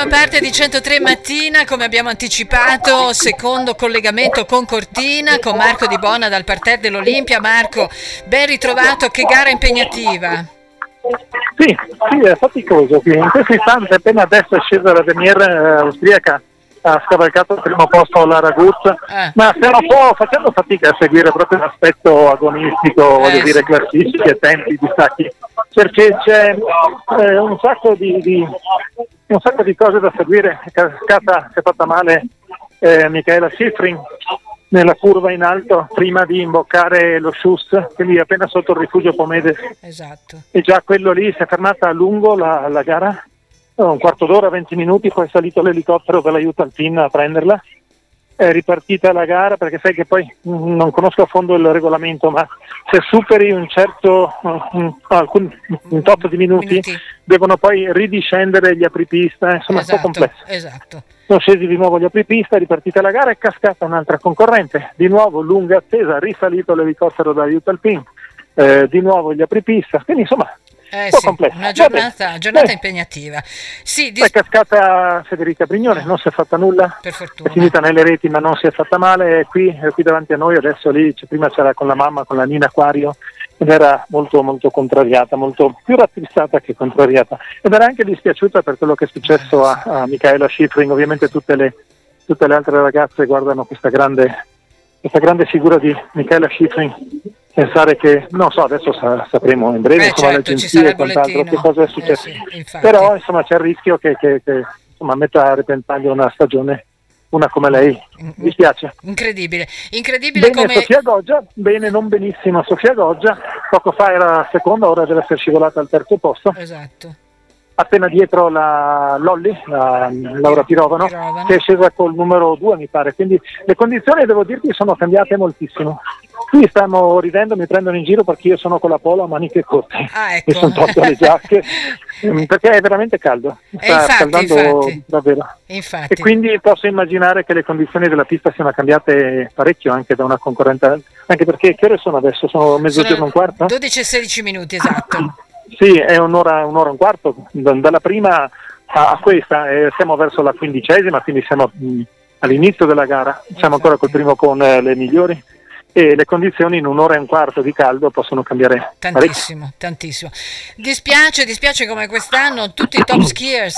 Ultima parte di 103 mattina, come abbiamo anticipato, secondo collegamento con Cortina, con Marco Di Bona dal parterre dell'Olimpia. Marco, ben ritrovato, che gara impegnativa. Sì, è faticoso. In questo istante, appena adesso è scesa la premier austriaca, ha scavalcato il primo posto all'Araguz, ma stiamo un po' facendo fatica a seguire proprio l'aspetto agonistico, voglio dire, classifiche, tempi, distacchi, perché c'è un sacco di cose da seguire. Cascata si è fatta male Mikaela Shiffrin nella curva in alto prima di imboccare lo Schuss, quindi appena sotto il rifugio Pomedes, esatto, e già quello lì si è fermata a lungo la gara, un quarto d'ora, 20 minuti, poi è salito l'elicottero per l'aiuto alpino a prenderla, è ripartita la gara, perché sai che poi non conosco a fondo il regolamento, ma se superi un certo un tot di minuti devono poi ridiscendere gli apripista, insomma, esatto, è un po' complesso. Esatto. Sono scesi di nuovo gli apripista, è ripartita la gara, è cascata un'altra concorrente, di nuovo lunga attesa, risalito l'elicottero dall'aiuto alpino, di nuovo gli apripista, quindi insomma una giornata impegnativa. Sì, è cascata Federica Brignone, non si è fatta nulla, per fortuna. È finita nelle reti ma non si è fatta male, è qui davanti a noi adesso, lì prima c'era con la mamma, con la Nina Quario, ed era molto molto contrariata, molto più rattristata che contrariata, ed era anche dispiaciuta per quello che è successo a Mikaela Shiffrin. Ovviamente tutte le altre ragazze guardano questa grande figura di Mikaela Shiffrin, pensare che, non so, adesso sapremo in breve, insomma, certo, l'agenzia e quant'altro, che cosa è successo, sì, però insomma c'è il rischio che insomma, metta a repentaglio una stagione, una come lei, mi piace. Incredibile bene come... Sofia Goggia, bene non benissimo Sofia Goggia, poco fa era seconda, ora deve essere scivolata al terzo posto. Esatto. Appena dietro la Laura Pirovano, che è scesa col numero 2, mi pare. Quindi le condizioni, devo dirti, sono cambiate moltissimo. Qui stiamo ridendo, mi prendono in giro perché io sono con la polo a maniche corte. Ah, ecco. Mi sono tolto le giacche, perché è veramente caldo. Sta scaldando davvero. Infatti. E quindi posso immaginare che le condizioni della pista siano cambiate parecchio anche da una concorrente. Anche perché, che ore sono adesso? Sono mezzogiorno e un quarto? 12:16 minuti, esatto. Sì, è un'ora e un quarto, dalla prima a questa, siamo verso la 15ª, quindi siamo all'inizio della gara, siamo ancora col primo con le migliori, e le condizioni in un'ora e un quarto di caldo possono cambiare tantissimo. Dispiace come quest'anno tutti i top skier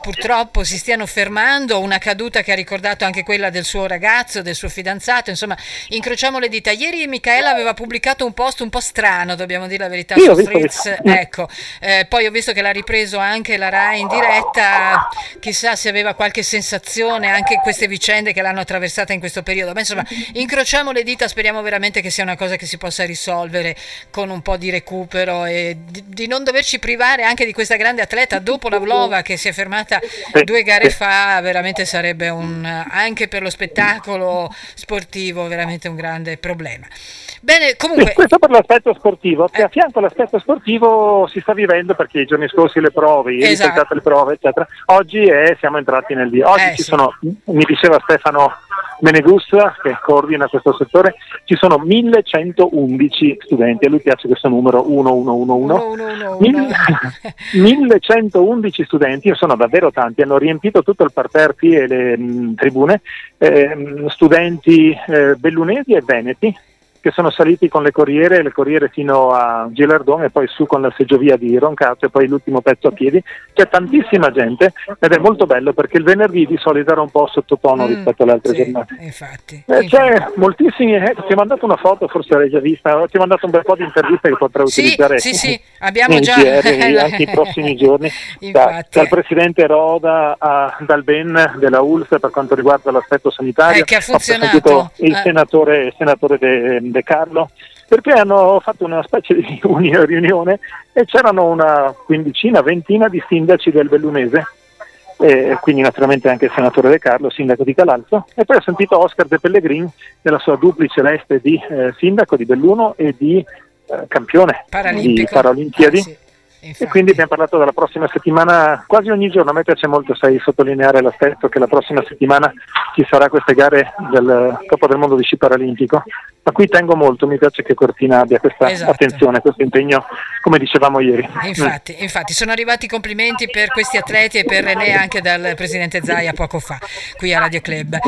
purtroppo si stiano fermando, una caduta che ha ricordato anche quella del suo ragazzo, del suo fidanzato, insomma incrociamo le dita. Ieri Michele aveva pubblicato un post un po' strano, dobbiamo dire la verità, su Fritz, ecco, poi ho visto che l'ha ripreso anche la Rai in diretta, chissà se aveva qualche sensazione anche queste vicende che l'hanno attraversata in questo periodo, ma insomma incrociamo le dita, speriamo veramente che sia una cosa che si possa risolvere con un po' di recupero e di non doverci privare anche di questa grande atleta dopo la Vlova che si è fermata 2 gare fa. Veramente sarebbe anche per lo spettacolo sportivo veramente un grande problema. Bene, comunque, questo per l'aspetto sportivo, a fianco all'aspetto sportivo si sta vivendo, perché i giorni scorsi le prove, ieri sono state le prove, eccetera. Oggi siamo entrati nel dì. Oggi mi diceva Stefano Menegussa, che coordina questo settore, ci sono 1111 studenti, a lui piace questo numero 1111 studenti, sono davvero tanti, hanno riempito tutto il parterre e le tribune, studenti bellunesi e veneti, che sono saliti con le corriere fino a Gilardone e poi su con la seggiovia di Roncato e poi l'ultimo pezzo a piedi. C'è tantissima gente ed è molto bello, perché il venerdì di solito era un po' sottotono rispetto alle altre giornate. Infatti. C'è moltissimi, ti ho mandato una foto, forse l'hai già vista, ti ho mandato un bel po' di interviste che potrei utilizzare. Sì, abbiamo già anche i prossimi giorni. Infatti, dal presidente Roda dal BEN della ULS per quanto riguarda l'aspetto sanitario, che ha funzionato il senatore De Carlo, perché hanno fatto una specie di riunione e c'erano una ventina di sindaci del bellunese, e quindi naturalmente anche il senatore De Carlo, sindaco di Calalzo, e poi ho sentito Oscar De Pellegrin nella sua duplice veste di sindaco di Belluno e di campione di Paralimpiadi. Infatti. E quindi abbiamo parlato della prossima settimana quasi ogni giorno. A me piace molto, sai, sottolineare l'aspetto che la prossima settimana ci sarà queste gare del Coppa del Mondo di sci paralimpico, ma qui tengo molto, mi piace che Cortina abbia questa attenzione, questo impegno, come dicevamo ieri. Infatti sono arrivati i complimenti per questi atleti e per René anche dal presidente Zaia poco fa qui a Radio Club.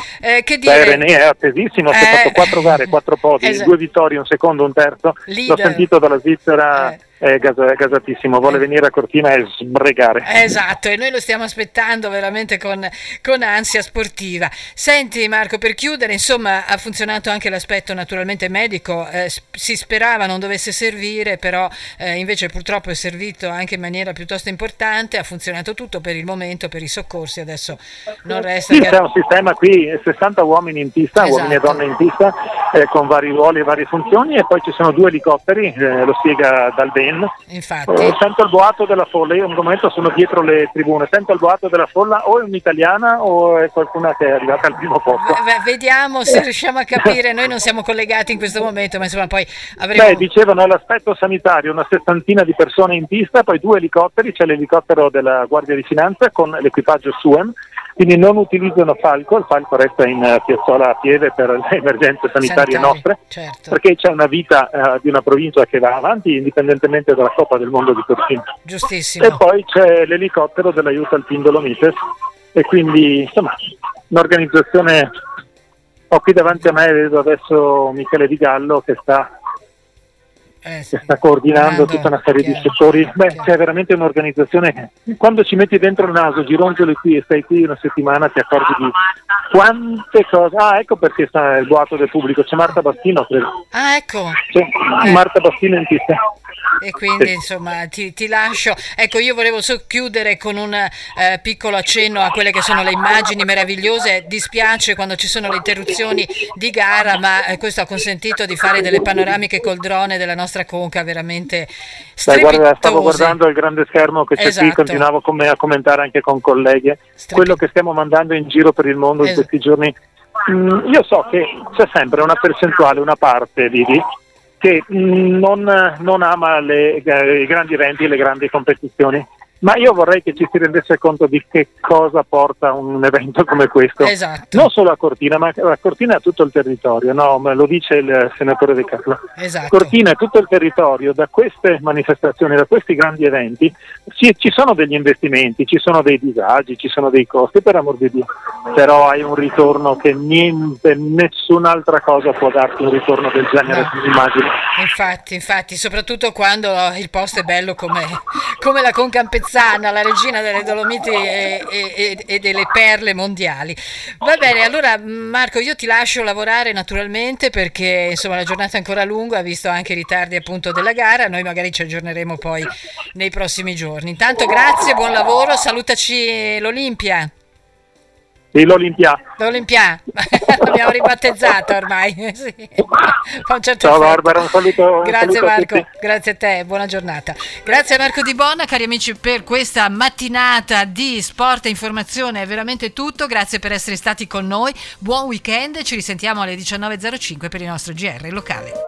Che dire? Beh, René è attesissimo, si è fatto 4 gare, 4 podi, 2 vittorie, 1 secondo, 1 terzo, leader. L'ho sentito dalla Svizzera. È gasatissimo, vuole venire a Cortina e sbregare. Esatto, e noi lo stiamo aspettando veramente con ansia sportiva. Senti Marco, per chiudere, insomma, ha funzionato anche l'aspetto naturalmente medico, si sperava non dovesse servire, però invece purtroppo è servito anche in maniera piuttosto importante, ha funzionato tutto per il momento, per i soccorsi, adesso non resta... Sì, c'è un sistema qui, 60 uomini in pista, esatto. Uomini e donne in pista, con vari ruoli e varie funzioni, e poi ci sono 2 elicotteri, lo spiega dal bene. Infatti. Sento il boato della folla, io in un momento sono dietro le tribune, sento il boato della folla, o è un'italiana o è qualcuna che è arrivata al primo posto. Vediamo se riusciamo a capire, noi non siamo collegati in questo momento, ma insomma poi avremo... Beh, dicevano l'aspetto sanitario, una 60ina di persone in pista, poi 2 elicotteri, c'è l'elicottero della Guardia di Finanza con l'equipaggio Suem, quindi non utilizzano Falco, il Falco resta in piazzola a Pieve per le emergenze sanitarie nostre, certo. Perché c'è una vita di una provincia che va avanti indipendentemente dalla Coppa del Mondo di Cortina. Giustissimo. E poi c'è l'elicottero dell'aiuto al team Dolomites, e quindi insomma un'organizzazione. Ho qui davanti a me, vedo adesso Michele Di Gallo che sta sta coordinando tutta una serie di settori. Beh, c'è veramente un'organizzazione, quando ci metti dentro il naso, gironzoli qui e stai qui una settimana, ti accorgi di quante cose. Ah, ecco perché sta il boato del pubblico, c'è Marta Bassino, credo. Ah, ecco. C'è Marta Bassino in pista. E quindi insomma ti lascio, ecco, io volevo chiudere con un piccolo accenno a quelle che sono le immagini meravigliose. Dispiace quando ci sono le interruzioni di gara, ma questo ha consentito di fare delle panoramiche col drone della nostra conca veramente strepitose. Guarda, stavo guardando il grande schermo che c'è qui, continuavo a commentare anche con colleghe quello che stiamo mandando in giro per il mondo in questi giorni. Io so che c'è sempre una percentuale, una parte che non ama i grandi eventi e le grandi competizioni, ma io vorrei che ci si rendesse conto di che cosa porta un evento come questo, non solo a Cortina, ma a Cortina è tutto il territorio, no? Ma lo dice il senatore De Carlo. Cortina è tutto il territorio, da queste manifestazioni, da questi grandi eventi ci sono degli investimenti, ci sono dei disagi, ci sono dei costi, per amor di Dio, però hai un ritorno che nessun'altra cosa può darti un ritorno del genere, no. Immagino. Infatti, soprattutto quando il posto è bello come la Concampezzana, la regina delle Dolomiti e delle perle mondiali. Va bene, allora Marco, io ti lascio lavorare naturalmente, perché insomma la giornata è ancora lunga, visto anche i ritardi appunto della gara. Noi magari ci aggiorneremo poi nei prossimi giorni. Intanto grazie, buon lavoro, salutaci l'Olimpia. E l'Olimpia, l'abbiamo ribattezzata ormai. Sì. Ciao Barbara, un saluto. Grazie Marco, a tutti. Grazie a te, buona giornata. Grazie a Marco Di Bonna, cari amici, per questa mattinata di sport e informazione è veramente tutto. Grazie per essere stati con noi. Buon weekend, ci risentiamo alle 19.05 per il nostro GR locale.